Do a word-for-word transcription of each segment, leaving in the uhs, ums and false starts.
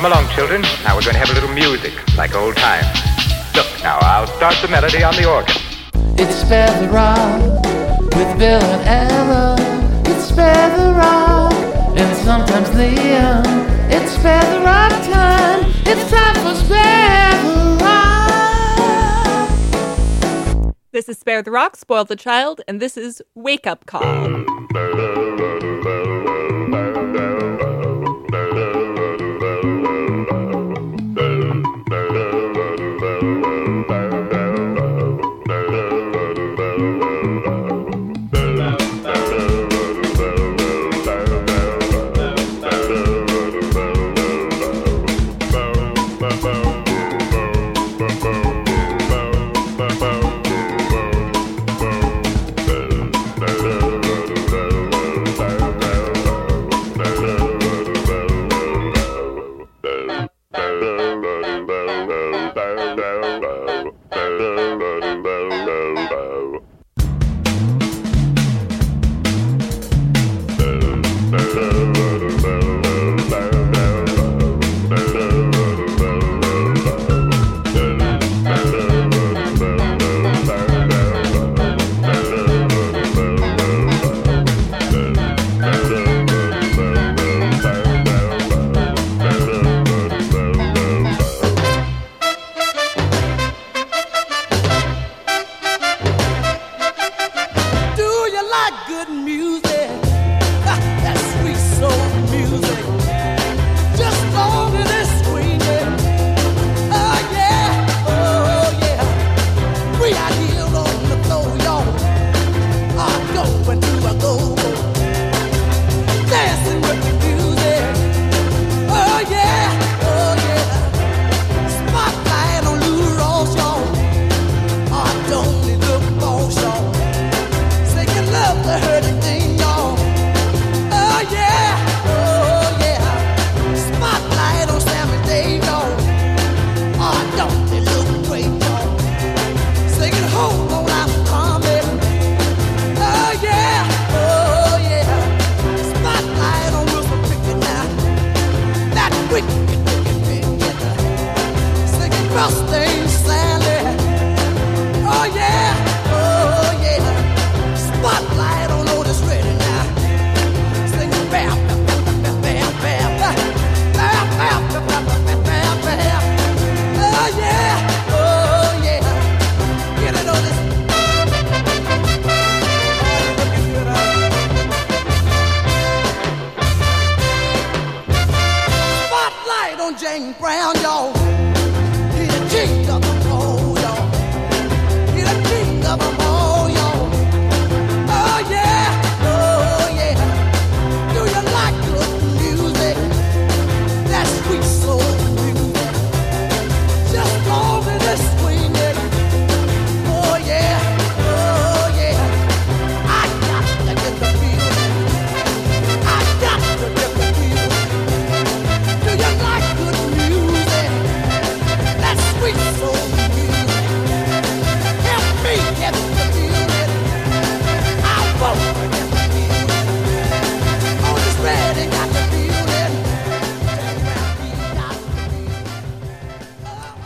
Come along, children. Now we're going to have a little music, like old times. Look, now I'll start the melody on the organ. It's Spare the Rock with Bill and Ella. It's Spare the Rock and sometimes Liam. It's Spare the Rock time. It's time for Spare the Rock. This is Spare the Rock, Spoil the Child, and this is Wake Up Call.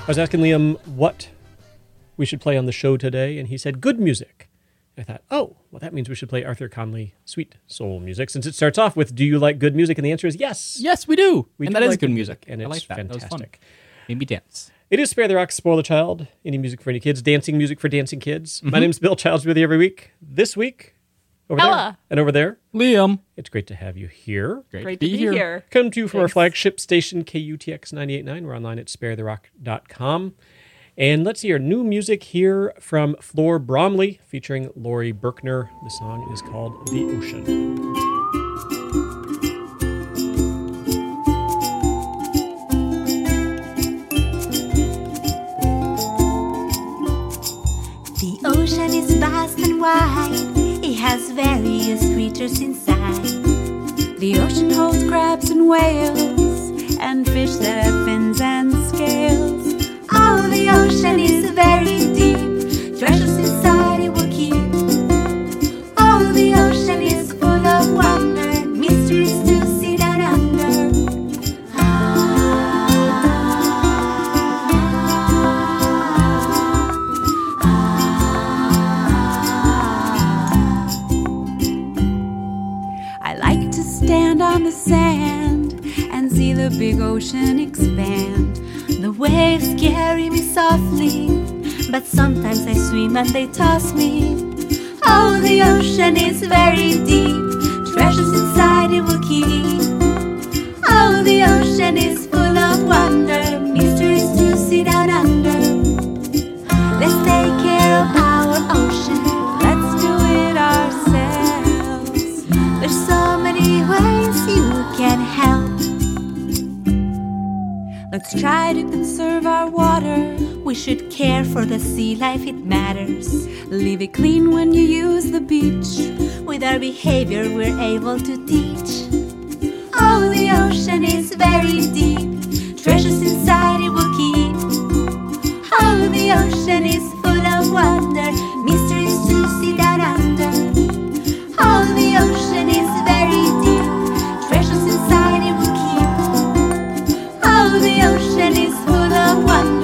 I was asking Liam what we should play on the show today, and he said, good music. And I thought, oh, well, that means we should play Arthur Conley sweet soul music, since it starts off with, do you like good music? And the answer is yes. Yes, we do. We and do that like is good music. And I it's like that. Fantastic. That was fun. Made me dance. It is Spare the Rock, Spoil the Child, any music for any kids, dancing music for dancing kids. Mm-hmm. My name's Bill Childs with you every week. This week, over Ella. There, and over there, Liam. It's great to have you here. Great, great to be, be here. here. Come to you from Thanks. Our flagship station, K U T X ninety-eight point nine. We're online at spare the rock dot com. And let's hear new music here from Flor Bromley featuring Lori Berkner. The song is called The Ocean. The ocean is vast and wide. It has various creatures inside. The ocean holds crabs and whales and fish that have fins and scales. Oh, the ocean is very deep. Treasures inside it will keep. Oh, the ocean is full of wonder. Mysteries to see down under. Ah. the big ocean expand. The waves carry me softly, but sometimes I swim and they toss me. Oh, the ocean is very deep, treasures inside it will keep. Oh, the ocean is full of wonder, mysteries to see down under. Let's take care of our ocean, let's do it ourselves. There's so many ways you can help. Let's try to conserve our water. We should care for the sea life, it matters. Leave it clean when you use the beach. With our behavior we're able to teach. Oh, the ocean is very deep, treasures inside it will keep. Oh, the ocean is full of wonder, mysteries to see down under. Oh, the ocean is very deep, treasures inside it will keep. Oh, the ocean is full of wonder.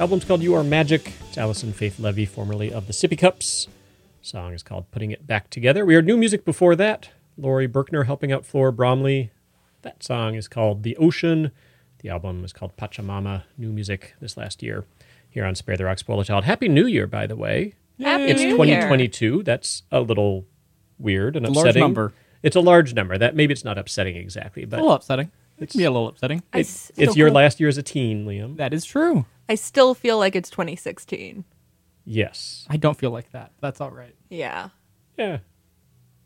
Album's called You Are Magic. It's Alison Faith Levy, formerly of the Sippy Cups. Song is called Putting It Back Together. We heard new music before that. Lori Berkner helping out Flor Bromley. That song is called The Ocean. The album is called Pachamama. New music this last year here on Spare the Rock, Spoil the Child. Happy New Year, by the way. Happy it's New twenty twenty-two. Year. That's a little weird and upsetting. It's a large number. It's a large number. That maybe it's not upsetting exactly, but a little upsetting. It can be a little upsetting. It, it's feel... your last year as a teen, Liam. That is true. I still feel like it's twenty sixteen. Yes. I don't feel like that. That's all right. Yeah. Yeah.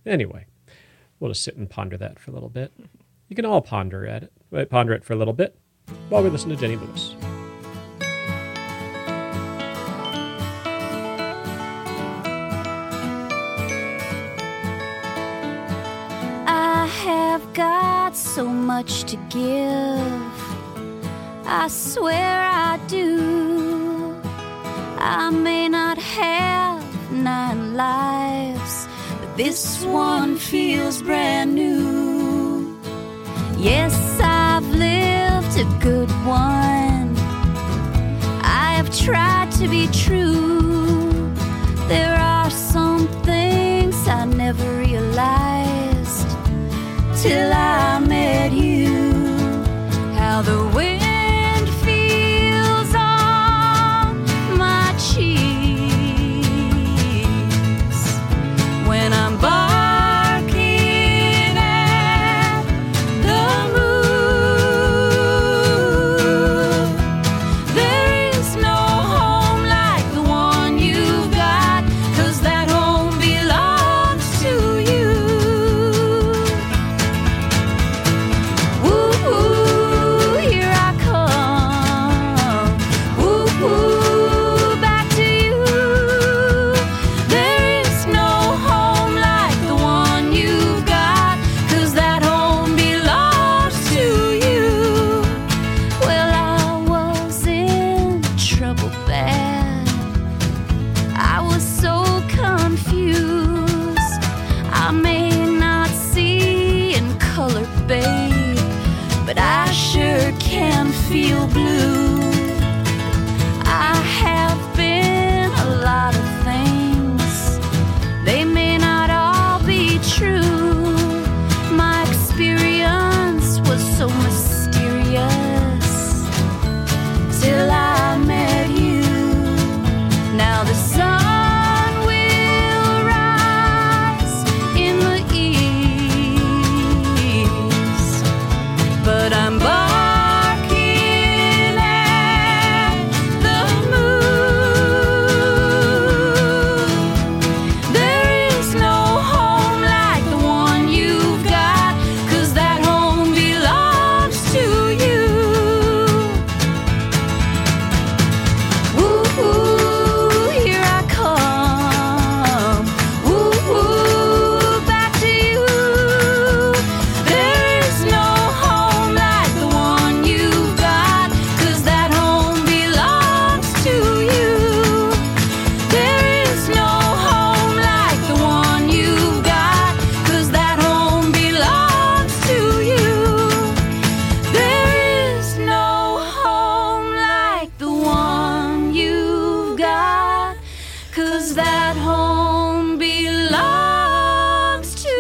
Anyway, we'll just sit and ponder that for a little bit. You can all ponder at it. Ponder it for a little bit while we listen to Jenny Lewis. Got so much to give, I swear I do. I may not have nine lives, but this one feels brand new. Yes, I've lived a good one. I have tried to be true. There are some things I never realized till I met you. How the wind feels on my cheeks when I'm barking at the moon. There is no home like the one you've got, 'cause that home belongs to you. Ooh, here I come. Ooh, back to you. There is no home like the one you've got, 'cause that home belongs to you. Well, I was in trouble bad. I was so confused. I may not see in color, babe, but I sure can feel blue. I have been a lot of things. They may not all be true. My experience was so mysterious till I met you. Now the sun will rise in the east, but I'm barking at the moon. There is no home like the one you've got, 'cause that home belongs to you. Ooh, here I come. Ooh, back to you. There is no home like the one you've got, 'cause that home belongs to you. There is no home like the one you've got, 'cause that home belongs to you. There is no home like the one you've got, 'cause that home belongs to you.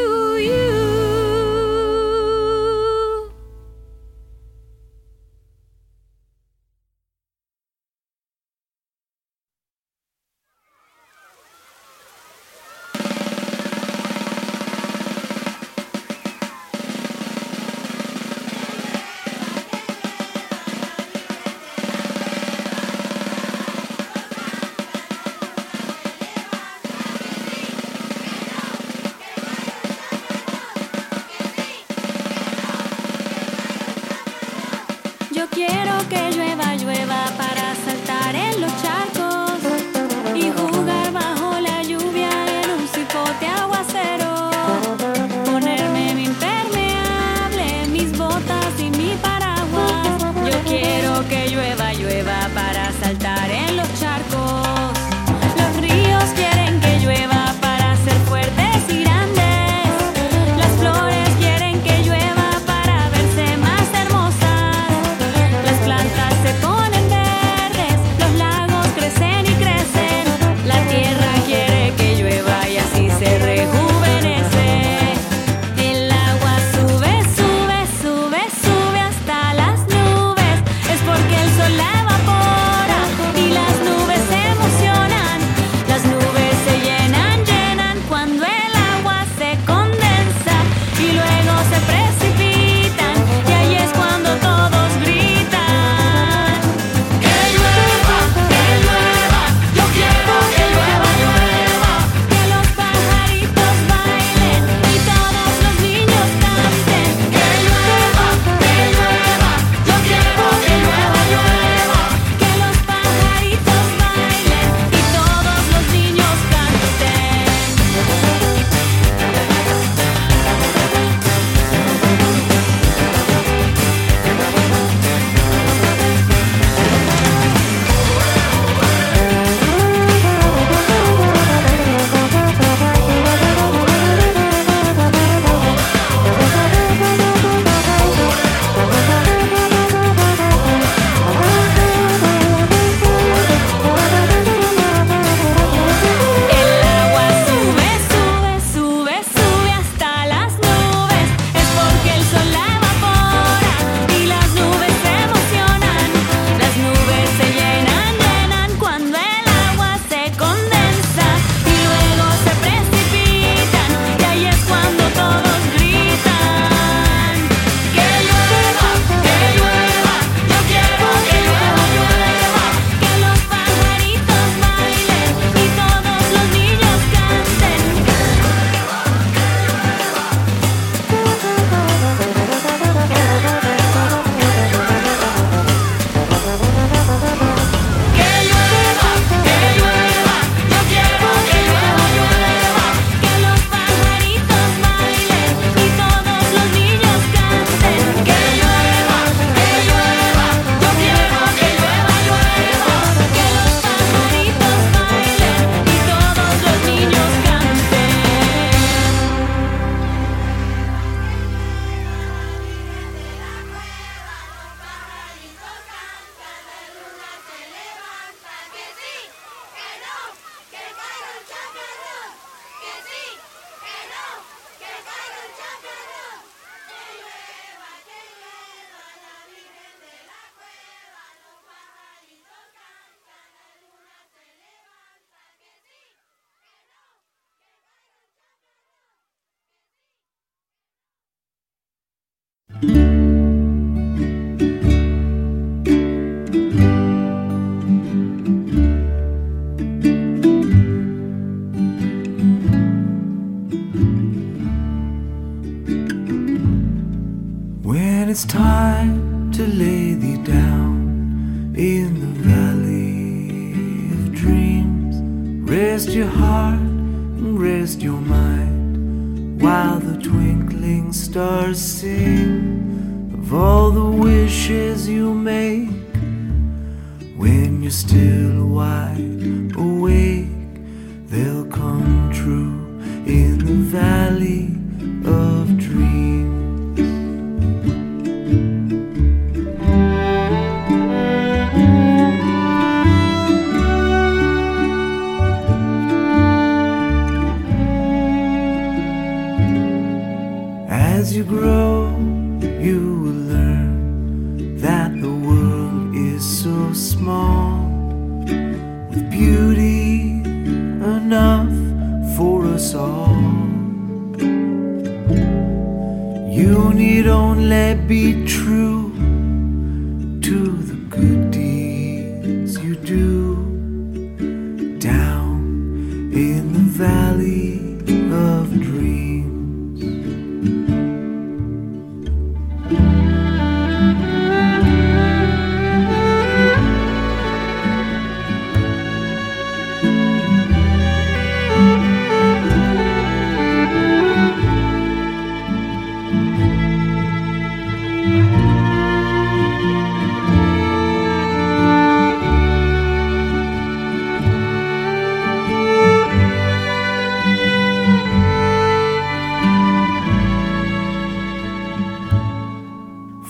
Yo quiero que llueva, llueva para saltar en los charcos y jugar bajo la lluvia en un cipote aguacero. Ponerme mi impermeable, mis botas y mi paraguas. Yo quiero que llueva, llueva para saltar en los charcos. Los ríos quieren que llueva para ser fuertes y grandes. Las flores quieren que llueva para verse más hermosas. Las plantas se ponen verdes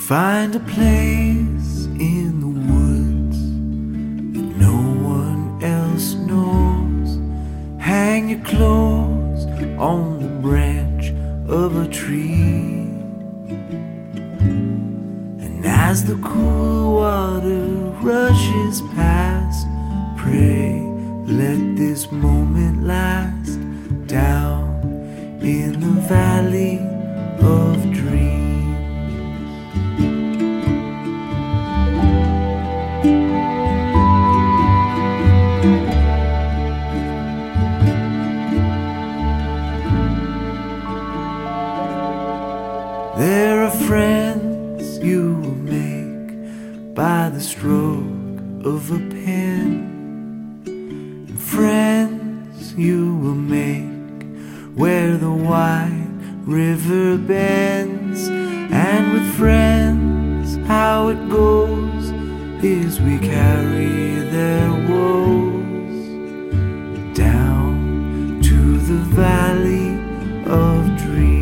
Find a place in the woods that no one else knows. Hang your clothes on the branch of a tree. And as the cool water rushes past, pray, let this moment last down in the valley of dreams. Friends you will make by the stroke of a pen, and friends you will make where the wide river bends. And with friends how it goes is we carry their woes down to the valley of dreams.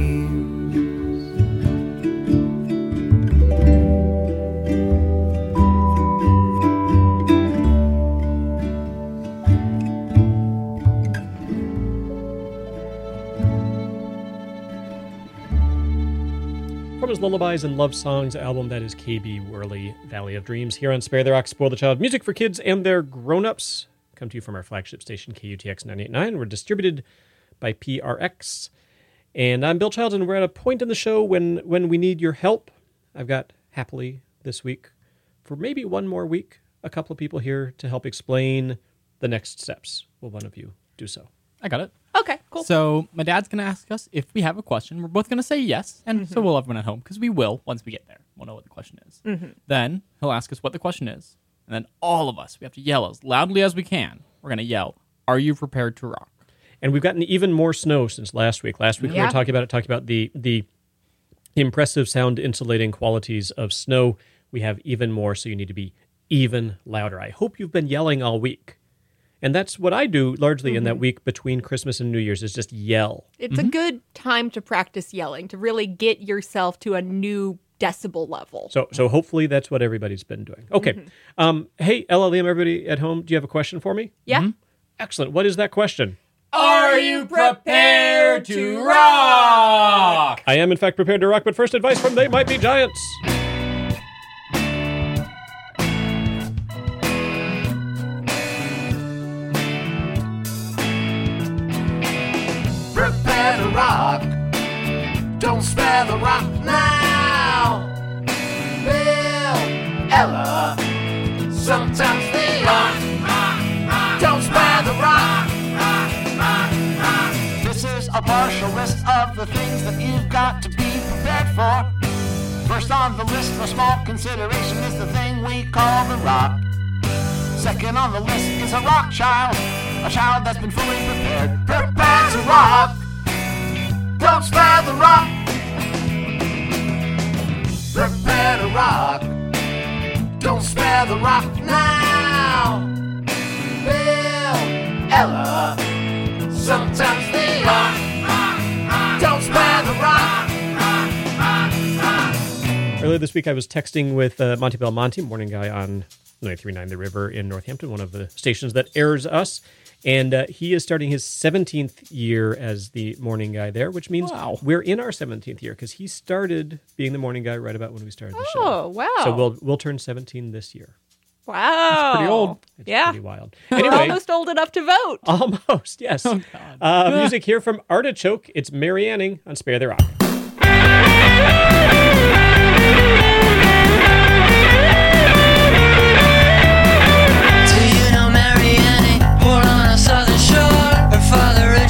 Lullabies and Love Songs album. That is K B Worley, Valley of Dreams, here on Spare the Rock, Spoil the Child. Music for kids and their grown-ups. Come to you from our flagship station, K U T X nine eighty-nine. We're distributed by P R X. And I'm Bill Childs, and we're at a point in the show when, when we need your help. I've got, happily, this week, for maybe one more week, a couple of people here to help explain the next steps. Will one of you do so? I got it. Okay, cool. So my dad's going to ask us if we have a question. We're both going to say yes, and mm-hmm. so will everyone at home, because we will once we get there. We'll know what the question is. Mm-hmm. Then he'll ask us what the question is, and then all of us, we have to yell as loudly as we can. We're going to yell, "Are you prepared to rock?" And we've gotten even more snow since last week. Last week yeah. we were talking about it, talking about the the impressive sound insulating qualities of snow. We have even more, so you need to be even louder. I hope you've been yelling all week. And that's what I do largely mm-hmm. in that week between Christmas and New Year's, is just yell. It's mm-hmm. a good time to practice yelling, to really get yourself to a new decibel level. So so hopefully that's what everybody's been doing. Okay. Mm-hmm. Um, hey, Ella, Liam, everybody at home, do you have a question for me? Yeah. Mm-hmm. Excellent. What is that question? Are you prepared to rock? I am, in fact, prepared to rock, but first, advice from They Might Be Giants. Rock. Don't spare the rock now. partial list of the things that you've got to be prepared for. First on the list for small consideration is the thing we call the rock. Second on the list is a rock child, a child that's been fully prepared. Prepare to rock. Don't spare the rock. Prepare to rock. Don't spare the rock now. Bill, Ella, sometimes they rock. Don't spare the rock. Earlier this week, I was texting with uh, Monty Belmonte, morning guy on nine three nine The River in Northampton, one of the stations that airs us. And uh, he is starting his seventeenth year as the morning guy there, which means wow. we're in our seventeenth year because he started being the morning guy right about when we started the oh, show. Oh, wow. So we'll we'll turn seventeen this year. Wow. It's pretty old. It's yeah. pretty wild. Anyway, we're almost old enough to vote. Almost, yes. Oh, God. Uh, music here from Artichoke. It's Mary Anning on Spare the Rock.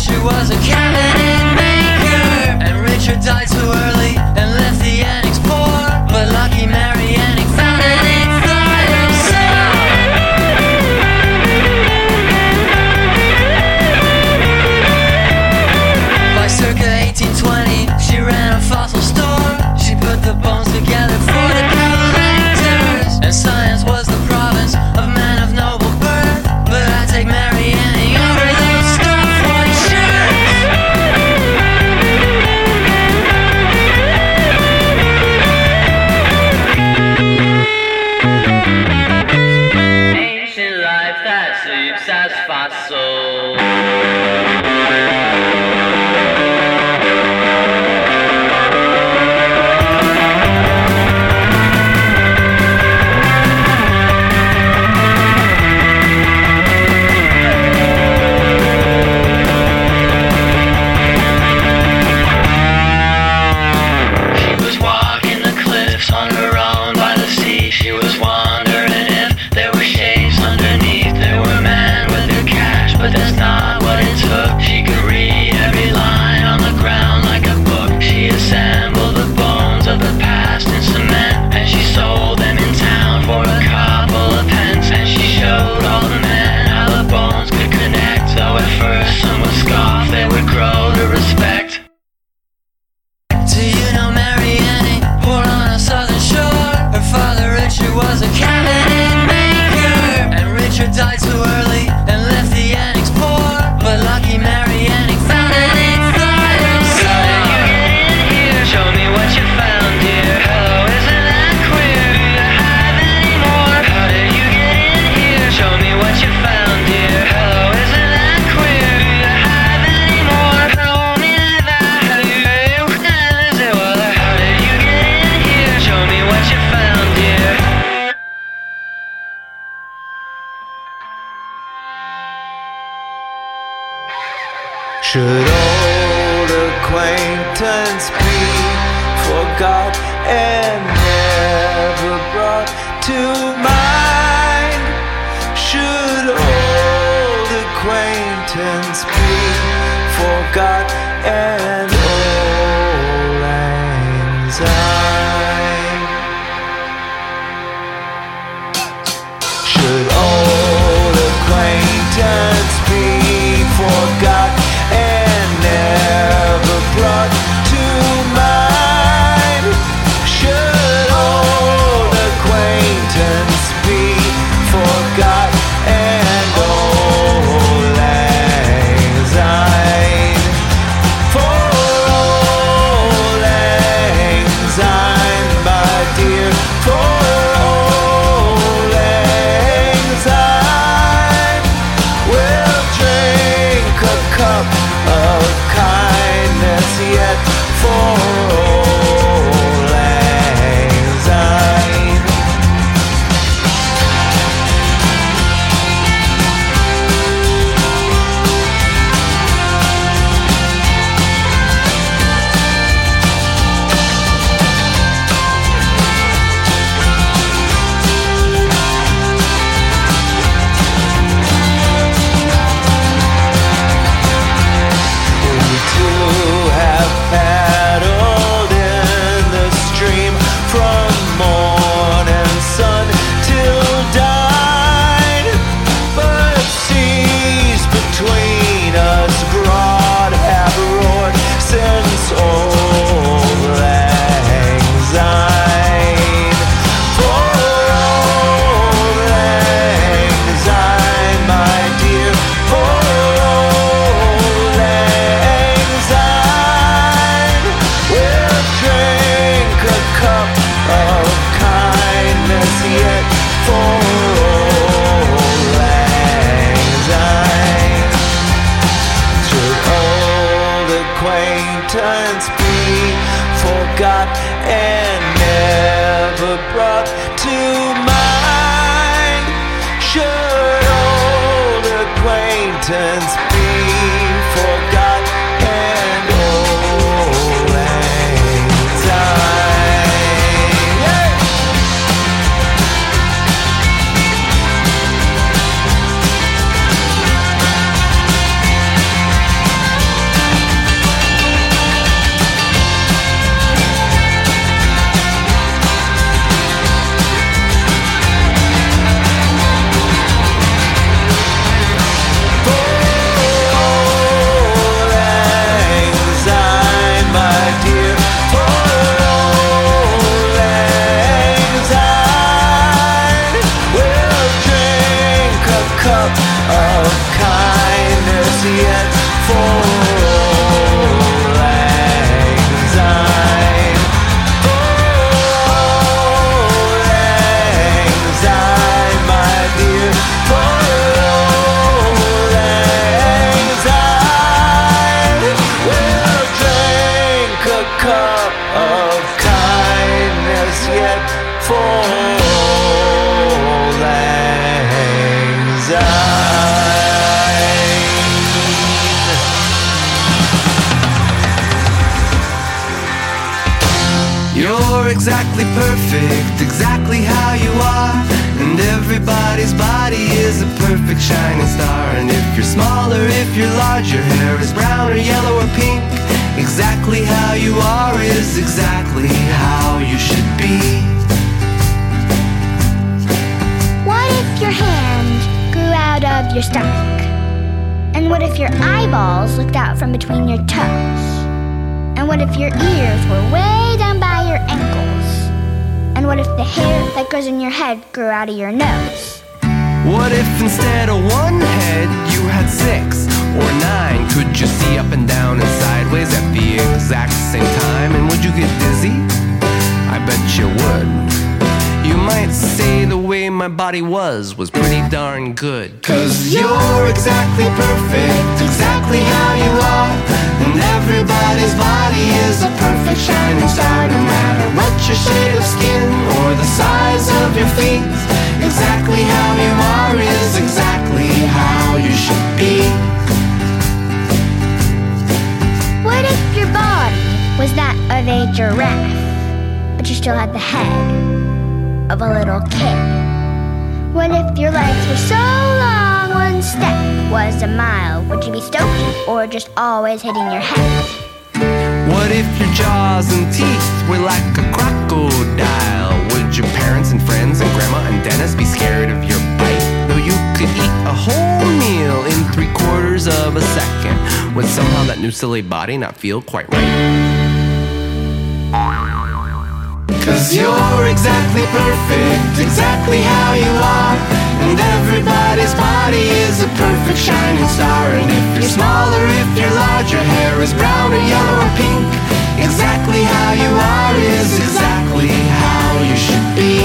She was a cabinet maker, and Richard died too early and left the Annings poor. But lucky Mary Anning found an inside himself. By circa eighteen twenty, she ran a fossil store. She put the bones together for the collectors, and science was the province of men of noble birth. But I take Mary Anning over those stars. For got and never brought to mind. Should old acquaintance be forgot and old anxiety? Exactly perfect, exactly how you are. And everybody's body is a perfect shining star. And if you're smaller, if you're large, your hair is brown or yellow or pink. Exactly how you are is exactly how you should be. What if your hand grew out of your stomach? And what if your eyeballs looked out from between your toes? And what if your ears were way down by your ankles? And what if the hair that grows in your head grew out of your nose? What if instead of one head you had six or nine? Could you see up and down and sideways at the exact same time? And would you get dizzy? I bet you would. You might say the way my body was was pretty darn good. Cause you're exactly perfect, exactly how you are. And everybody's body is a perfect shining star. No matter what your shade of skin or the size of your feet, exactly how you are is exactly how you should be. What if your body was that of a giraffe, but you still had the head of a little kid? What if your legs were so long one step was a mile? Would you be stoked or just always hitting your head? What if your jaws and teeth were like a crocodile? Would your parents and friends and grandma and dentist be scared of your bite? Though you could eat a whole meal in three quarters of a second, would somehow that new silly body not feel quite right? Cause you're exactly perfect, exactly how you are. And everybody's body is a perfect shining star. And if you're smaller, if you're larger, hair is brown or yellow or pink, exactly how you are is exactly how you should be.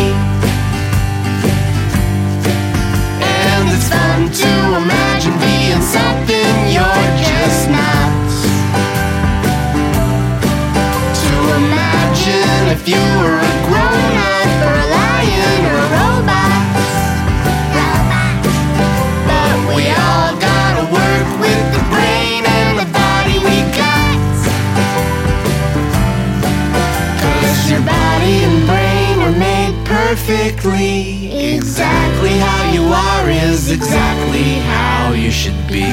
And it's fun to imagine being something you're just not. Imagine if you were a grown-up or a lion or a robot. But we all gotta work with the brain and the body we got. Cause your body and brain are made perfectly. Exactly how you are is exactly how you should be.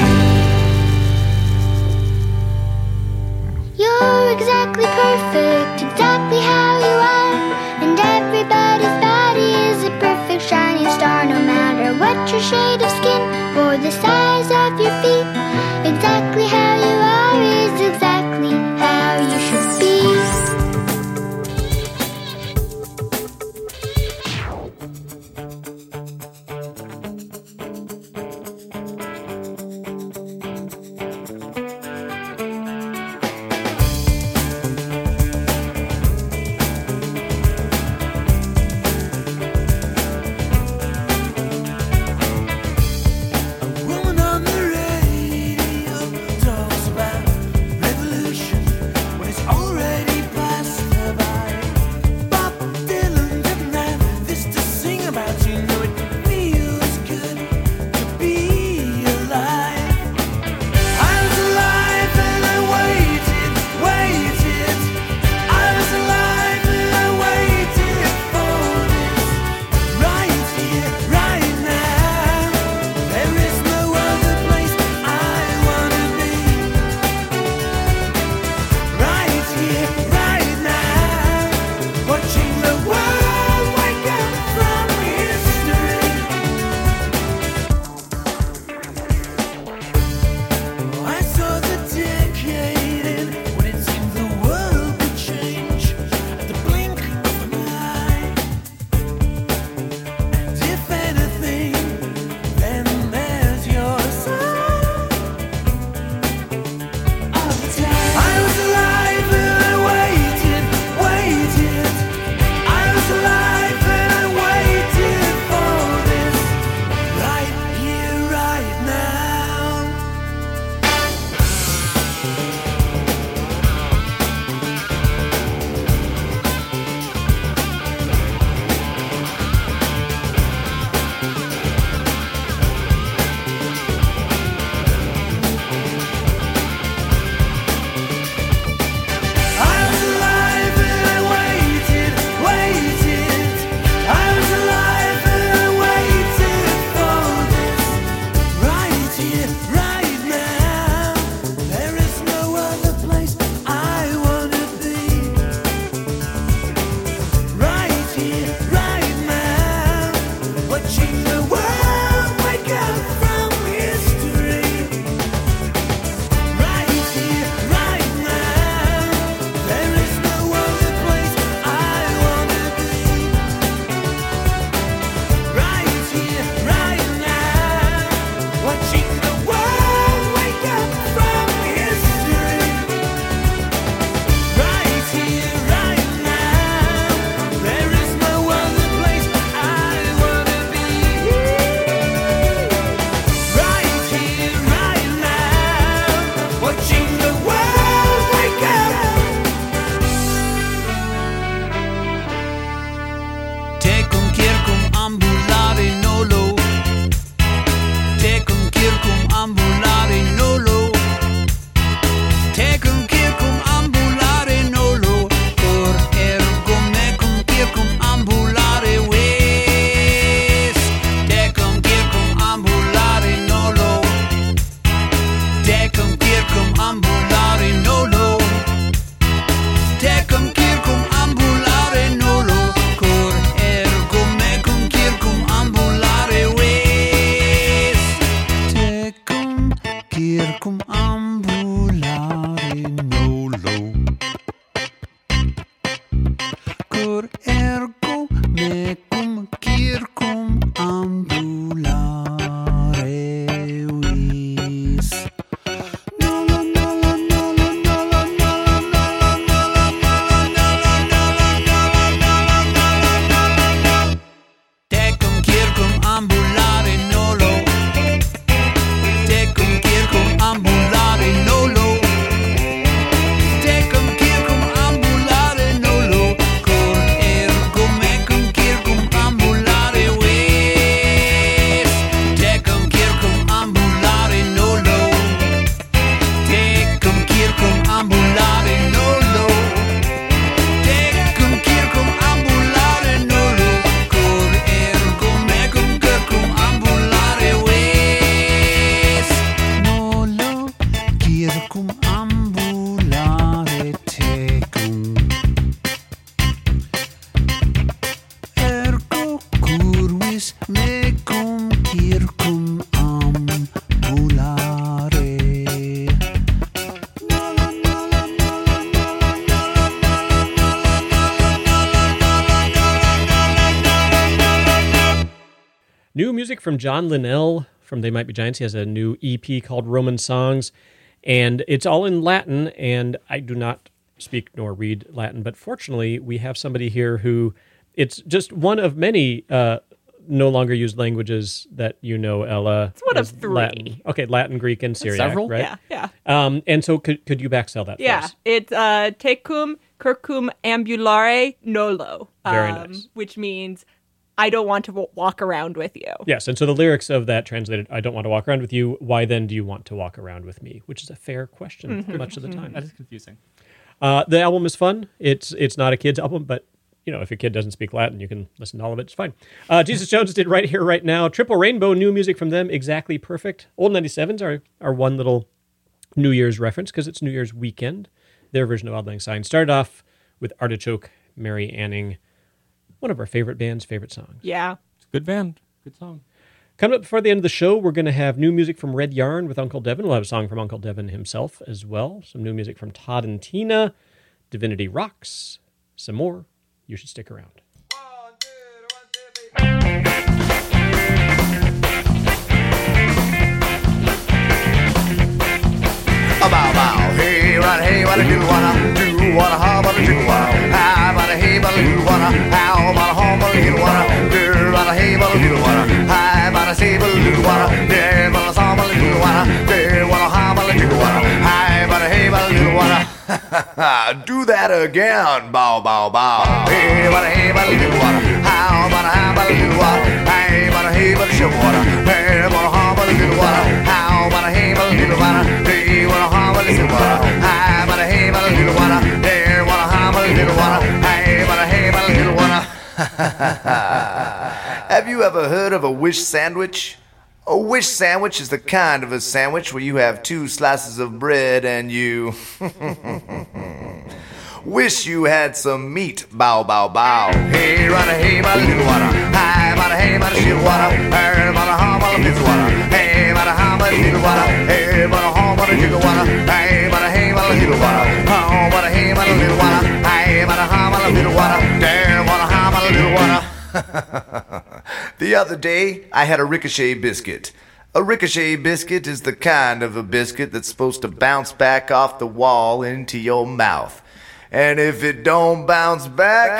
You're exactly perfect, exactly how you are. And everybody's body is a perfect shining star. No matter what your shade of skin or the size of your feet, exactly how you are is exactly how you should be. cur ergo mecum circum ambulare vis. Nolo, nolo, nolo, nolo, nolo, nolo, tecum circum ambulare nolo. Tecum circum ambulare nolo. New music from John Linnell from They Might Be Giants. He has a new E P called Roman Songs, and it's all in Latin, and I do not speak nor read Latin, but fortunately we have somebody here who, it's just one of many uh, no longer used languages that you know, Ella. It's one of three. Latin. Okay, Latin, Greek, and Syriac, several, right? Yeah, yeah. Um, and so could could you backsell that yeah, for us? Yeah, it's uh, tecum curcum ambulare nolo, um, Very nice. which means... I don't want to walk around with you. Yes, and so the lyrics of that translated, I don't want to walk around with you, why then do you want to walk around with me? Which is a fair question mm-hmm. much of the time. That is confusing. Uh, the album is fun. It's it's not a kid's album, but you know, if your kid doesn't speak Latin, you can listen to all of it. It's fine. Uh, Jesus Jones did Right Here, Right Now. Triple Rainbow, new music from them, exactly perfect. Old ninety-sevens are, are one little New Year's reference because it's New Year's weekend. Their version of Auld Lang Syne started off with Artichoke, Mary Anning, one of our favorite band's favorite songs. Yeah. It's a good band. Good song. Coming up before the end of the show, we're going to have new music from Red Yarn with Uncle Devin. We'll have a song from Uncle Devin himself as well. Some new music from Todd and Tina, Divinity Rocks, some more. You should stick around. One, two, one, two, three. Bow, bow. Hey, what, hey, what I do, what I do, what I how, what I do, what I hey, but I do wanna, how about a home, but I do wanna, girl, but I hey, but I do wanna, high, but I say, but I do wanna, there, but I saw, but I do wanna, there, what a how, but I do wanna, high, but I hey, but I do wanna, do that again, bow, bow, bow. Hey, but I hey, but I do wanna, how about a how, but I do wanna, high, but I hey, but I show wanna, there, but a how, but I do wanna, how about a hey, but I do wanna, they wanna, how, but I do wanna, high, but I hey, but I do wanna, there, what a how, but I do wanna. Have you ever heard of a wish sandwich? A wish sandwich is the kind of a sandwich where you have two slices of bread and you wish you had some meat. Bow, bow, bow. Hey, run a hey, but a little water. Hi, but a hey, but a shit water. Hey, but a hum, but a little water. Hey, but a hum, but a little water. Hey, but a hum, but a little water. Hey, but a hey, but a little water. Hum, but a hey, but a little water. Hey, but a hum, but a little water. There, but a hum, but a little water. The other day, I had a ricochet biscuit. A ricochet biscuit is the kind of a biscuit that's supposed to bounce back off the wall into your mouth. And if it don't bounce back,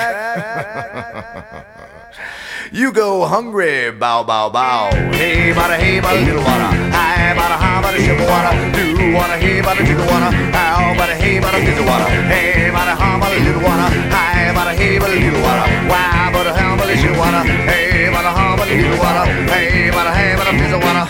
you go hungry, bow, bow, bow. Hey, bada, hey, bada, little water. Hi, bada, ha, bada, shiver water. Do water, hey, bada, little water. How, bada, hey, bada, little water. Hey, bada, ha, bada, little water. Hi, bada, hey, bada, little water. Why, bada, how, bada, shiver water. Hey, bada, ha, bada, little water. Hey, bada, hey, bada, little water.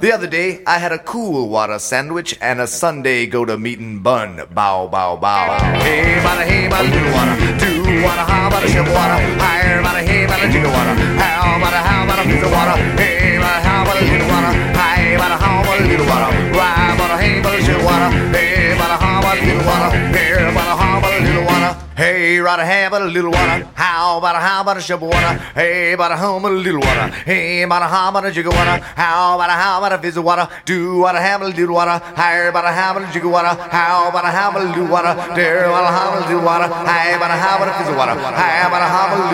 The other day, I had a cool water sandwich and a Sunday go-to-meetin' bun. Bow, bow, bow, bow. Hey, bada, hey, bada, little water. Do water, how about a shiver water? Higher, bada, hey, bada, little water. How about a, how about a piece of water? Hey, bada, how about a little water? Higher, bada, how about a little water? Why, bada, hey, bada, shiver water? Hey, bada, how about a little water? Hey, bada, how about a little water? Hey, Hey, right a hey, but a little water. How about a how about a shovel water? Hey, about a how about a little water. Hey, about a how about a jigger water. How about a how about a visit water? Do what a have a little water. Higher about a how about a jigger water. How about a how about a little water? There about a how about a little water. Hey, about a how about a visit water. Hey, about a how about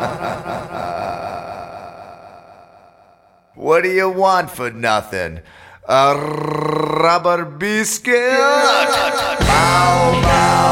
a little water. What do you want for nothing? A rubber biscuit. Bow, bow.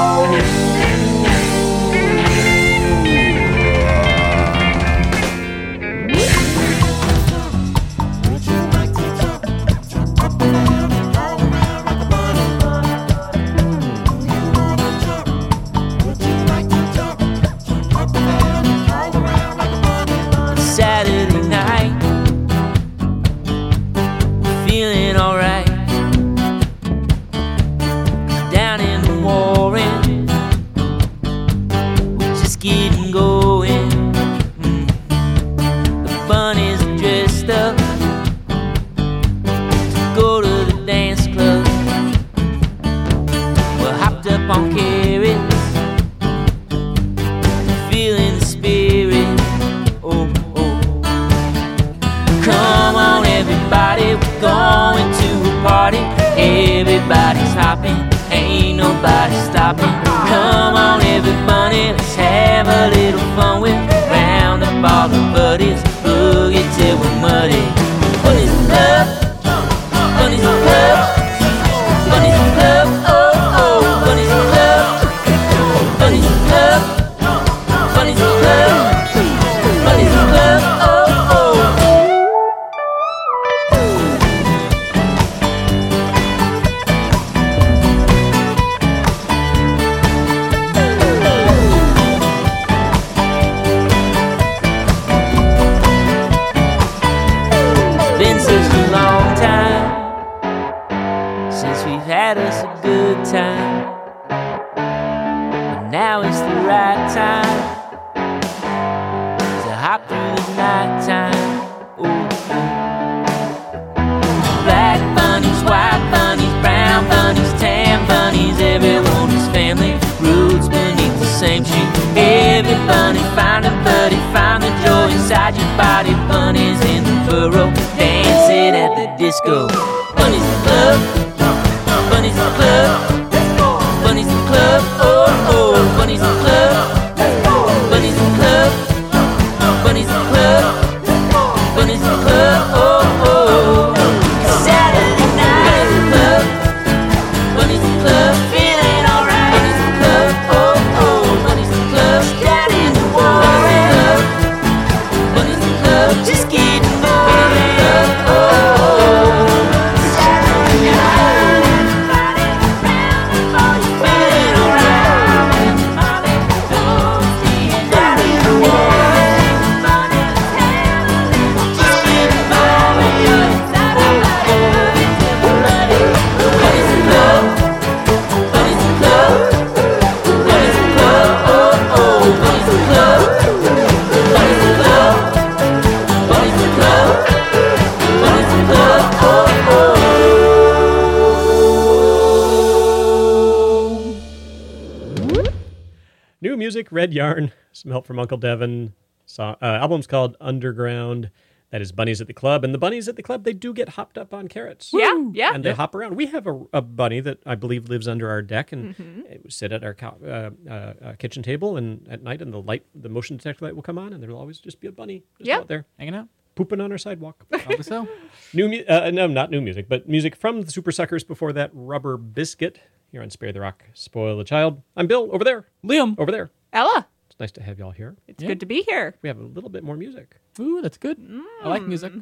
Red Yarn, some help from Uncle Devin. Song, uh, album's called Underground. That is Bunnies at the Club. And the bunnies at the club, they do get hopped up on carrots. Yeah, Woo! yeah. And they yeah. hop around. We have a, a bunny that I believe lives under our deck and mm-hmm. it would sit at our co- uh, uh, kitchen table and at night, and the light, the motion detector light will come on, and there will always just be a bunny just yep. out there. Hanging out. Pooping on our sidewalk. Probably so. New mu- uh, no, not new music, but music from the Super Suckers. Before that, Rubber Biscuit. Here on Spare the Rock, Spoil the Child. I'm Bill, over there. Liam. Over there. Ella. It's nice to have y'all here. It's yeah. good to be here. We have a little bit more music. Ooh, that's good. Mm. I like music.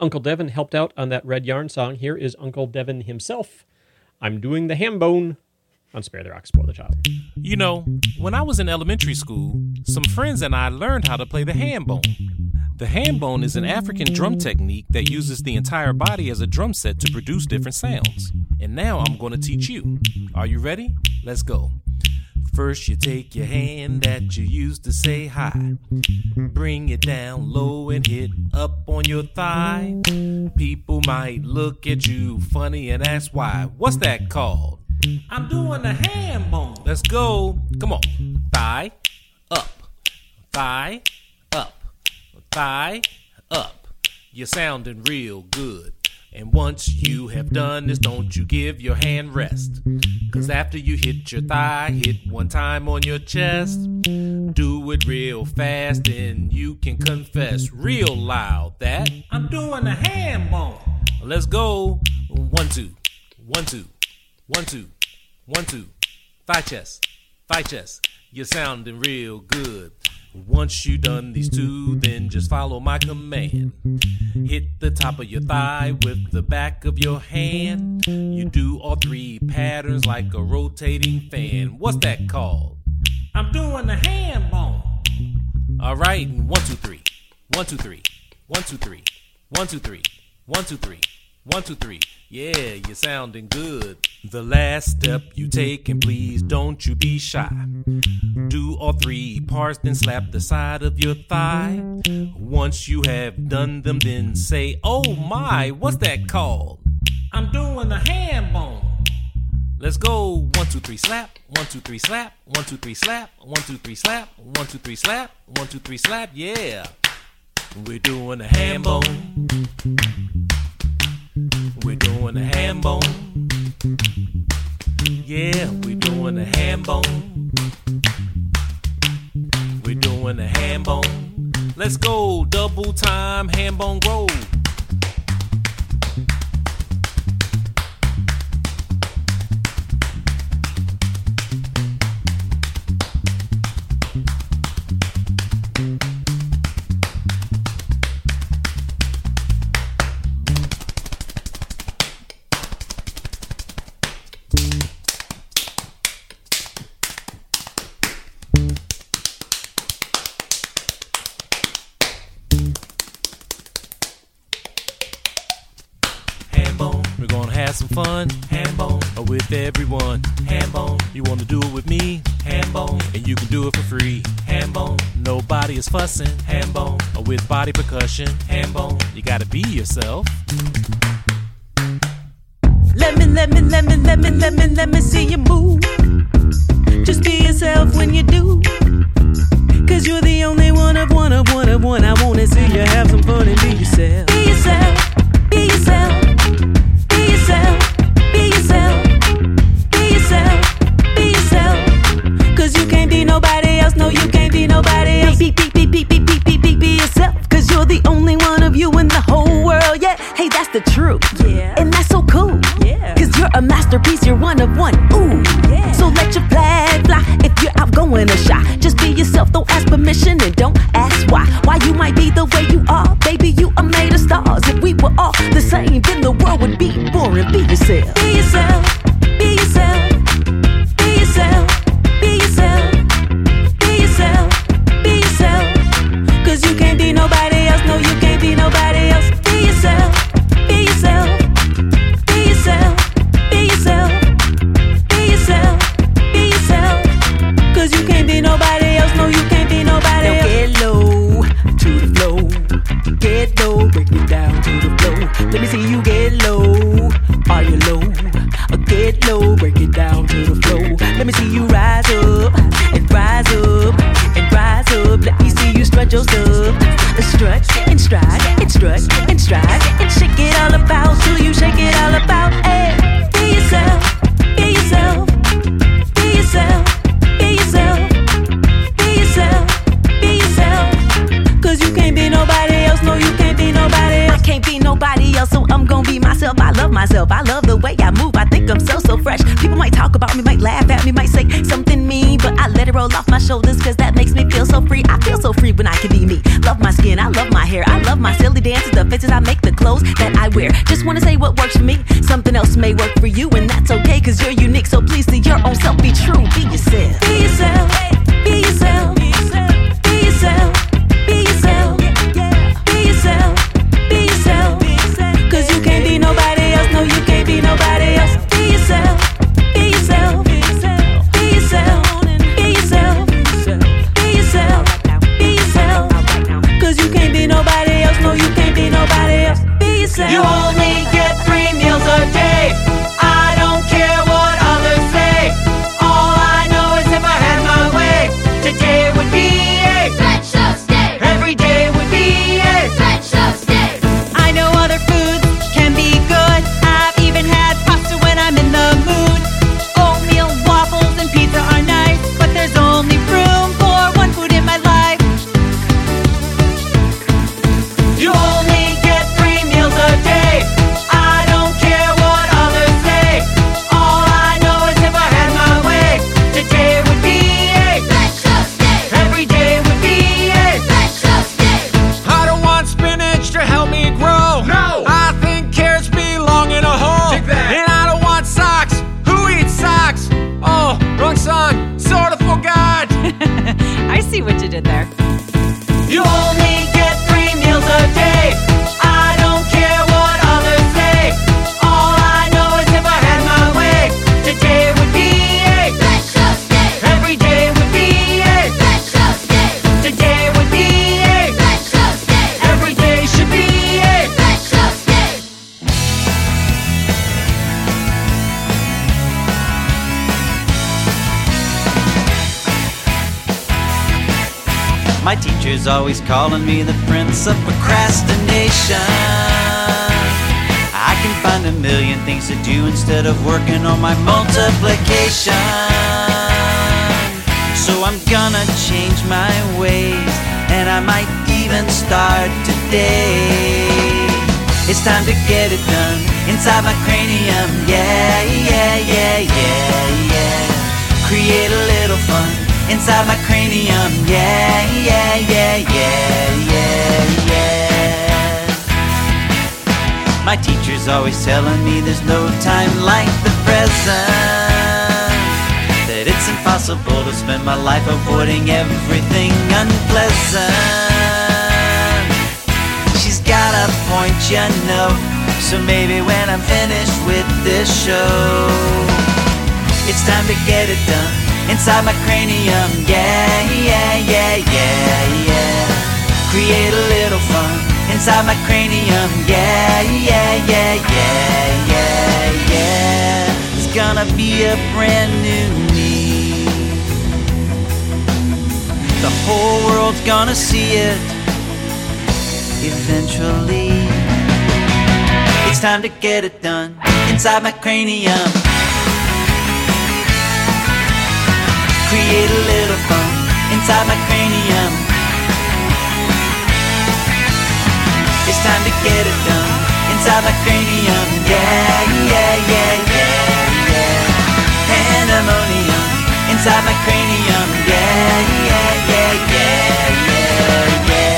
Uncle Devin helped out on that Red Yarn song. Here is Uncle Devin himself. I'm doing the ham bone on Spare the Rock, Spoil the Child. You know, when I was in elementary school, some friends and I learned how to play the ham bone. The ham bone is an African drum technique that uses the entire body as a drum set to produce different sounds. And now I'm going to teach you. Are you ready? Let's go. First you take your hand that you used to say hi. Bring it down low and hit up on your thigh. People might look at you funny and ask why. What's that called? I'm doing the ham bone. Let's go. Come on. Thigh up. Thigh up. Thigh up. You're sounding real good. And once you have done this, don't you give your hand rest. 'Cause after you hit your thigh, hit one time on your chest. Do it real fast and you can confess real loud that I'm doing a hand bone. Let's go. One, two. One, two. One, two. One, two. Thigh chest. Thigh chest. You're sounding real good. Once you done these two, then just follow my command. Hit the top of your thigh with the back of your hand. You do all three patterns like a rotating fan. What's that called? I'm doing the hand bone. All right, one, two, three. One, two, three. One, two, three. One, two, three. One, two, three. One, two, three. Yeah, you're sounding good. The last step you take, and please don't you be shy. Do all three parts, then slap the side of your thigh. Once you have done them, then say, oh my, what's that called? I'm doing a hand bone. Let's go. One, two, three, slap. One, two, three, slap. One, two, three, slap. One, two, three, slap. One, two, three, slap. One, two, three, slap. Yeah. We're doing a hand bone. We're doing a hand bone. Yeah, we're doing a hand bone. We're doing a hand bone. Let's go, double time hand bone roll. Some fun, hand bone, with everyone, hand bone. You want to do it with me, hand bone, and you can do it for free, hand bone. Nobody is fussing, hand bone, with body percussion, hand bone. You gotta be yourself. Let me, let me, let me, let me, let me, let me see you move. Just be yourself when you do, 'cause you're the only one of one of one of one. I wanna see you have some fun and be yourself. Be yourself. Be yourself. Be yourself, be yourself, be yourself. 'Cause you can't be nobody else, no, you can't be nobody else. Be, be, be, be, be, be, be, be, be yourself. 'Cause you're the only one of you in the whole world, yeah. Hey, that's the truth, yeah. And that's so cool, yeah. 'Cause you're a masterpiece, you're one of one, ooh, yeah. So let your flag fly if you're outgoing or shy. Just be yourself, don't ask permission and don't ask why. Why you might be the way you are, baby, you are made of stars. If we were all the same, then the world would be boring. Be yourself. Be yourself, be yourself, be yourself, be yourself, be yourself, be yourself. 'Cause you can't be nobody else, no, you can't be nobody else. Be yourself, be yourself, be yourself, be yourself, be yourself, be yourself. 'Cause you can't be nobody else, no, you can't be nobody else. Now get low to the flow, get low, break it down to the flow. Let me see you get low. Are you low? Get low, break it down to the flow. Let me see you rise up and rise up and rise up. Let me see you strut your stuff, strut and stride and strut and stride and shake it all about till you shake it all about. Hey, be yourself, be yourself, be yourself, be yourself, be yourself, be yourself. 'Cause you can't be nobody else, no, you can't be nobody else. I can't be nobody else, so I'm gonna be myself. I love myself, I love the way I move. I think I'm so, so fresh. People might talk about me, might laugh at me, might say something mean, but I let it roll off my shoulders 'cause that makes me feel so free. I feel so free when I can be me. Love my skin, I love my hair, I love my silly dances, the faces I make, the clothes that I wear. Just wanna say what works for me, something else may work for you, and that's okay 'cause you're unique. So please to your own self, be true, be yourself. Be yourself, be yourself, be yourself, be yourself. Be yourself, be yourself, be yourself, 'cause you can't be nobody else, no, you can't be nobody else. Be yourself, be yourself, be yourself, be yourself, be yourself, be yourself, be yourself, 'cause you can't be nobody else, no, you can't be nobody else. Be yourself. You only get three meals a day. I don't care what others say. All I know My teacher's always calling me the prince of procrastination. I can find a million things to do instead of working on my multiplication. So I'm gonna change my ways, and I might even start today. It's time to get it done inside my cranium. Yeah, yeah, yeah, yeah, yeah. Create a little fun inside my cranium. Yeah, yeah, yeah, yeah, yeah, yeah. My teacher's always telling me there's no time like the present, that it's impossible to spend my life avoiding everything unpleasant. Got a point, you know. So maybe when I'm finished with this show, it's time to get it done inside my cranium. Yeah, yeah, yeah, yeah, yeah. Create a little fun inside my cranium. Yeah, yeah, yeah, yeah, yeah, yeah. It's gonna be a brand new me. The whole world's gonna see it eventually. It's time to get it done inside my cranium. Create a little fun inside my cranium. It's time to get it done inside my cranium. Yeah, yeah, yeah, yeah, yeah. Pandemonium inside my cranium. Yeah, yeah, yeah, yeah, yeah, yeah.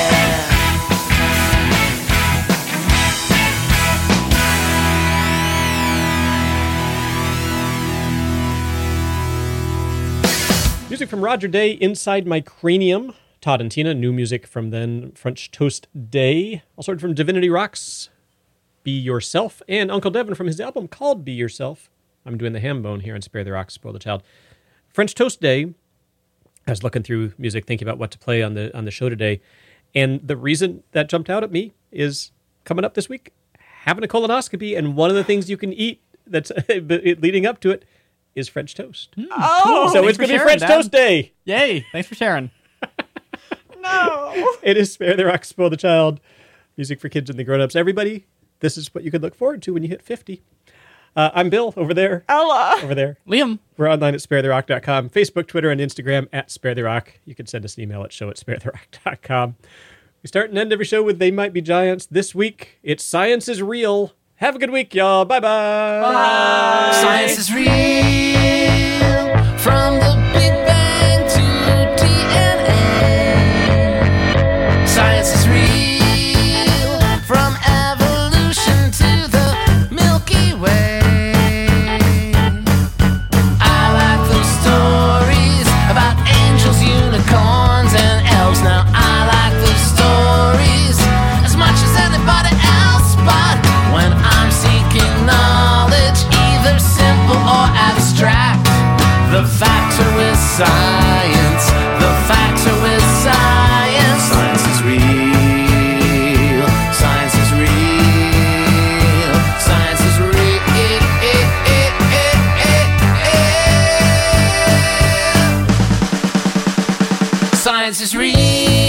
Music from Roger Day, Inside My Cranium. Todd and Tina, new music from then French Toast Day. Also heard from Divinity Rocks, Be Yourself, and Uncle Devin from his album called Be Yourself. I'm doing the ham bone here on Spare the Rock, Spoil the Child. French Toast Day, I was looking through music, thinking about what to play on the on the show today, and the reason that jumped out at me is coming up this week, having a colonoscopy, and one of the things you can eat that's leading up to it is French toast. Mm. Oh, so it's going to be French Toast Day. Yay. Thanks for sharing. No. It is Spare the Rock, Spoil the Child. Music for kids and the grown-ups. Everybody, this is what you could look forward to when you hit fifty. Uh, I'm Bill, over there. Ella. Over there. Liam. We're online at spare the rock dot com. Facebook, Twitter, and Instagram at Spare the Rock. You can send us an email at show at spare the rock dot com. We start and end every show with They Might Be Giants. This week, it's Science is Real. Have a good week, y'all. Bye-bye. Bye. Science is real. From the Big Bang to D N A. Science is real. From evolution to the Milky Way. I like those stories about angels, unicorns, and elves. Now I like those stories as much as anybody else, but when I'm seeking knowledge, either simple or abstract, the factor is science, the factor is science. Science is real, science is real, science is real. Science is real.